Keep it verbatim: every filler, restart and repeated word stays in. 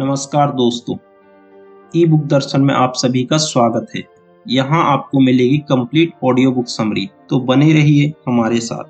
नमस्कार दोस्तों, ईबुक दर्शन में आप सभी का स्वागत है। यहाँ आपको मिलेगी कंप्लीट ऑडियो बुक समरी, तो बने रहिए हमारे साथ।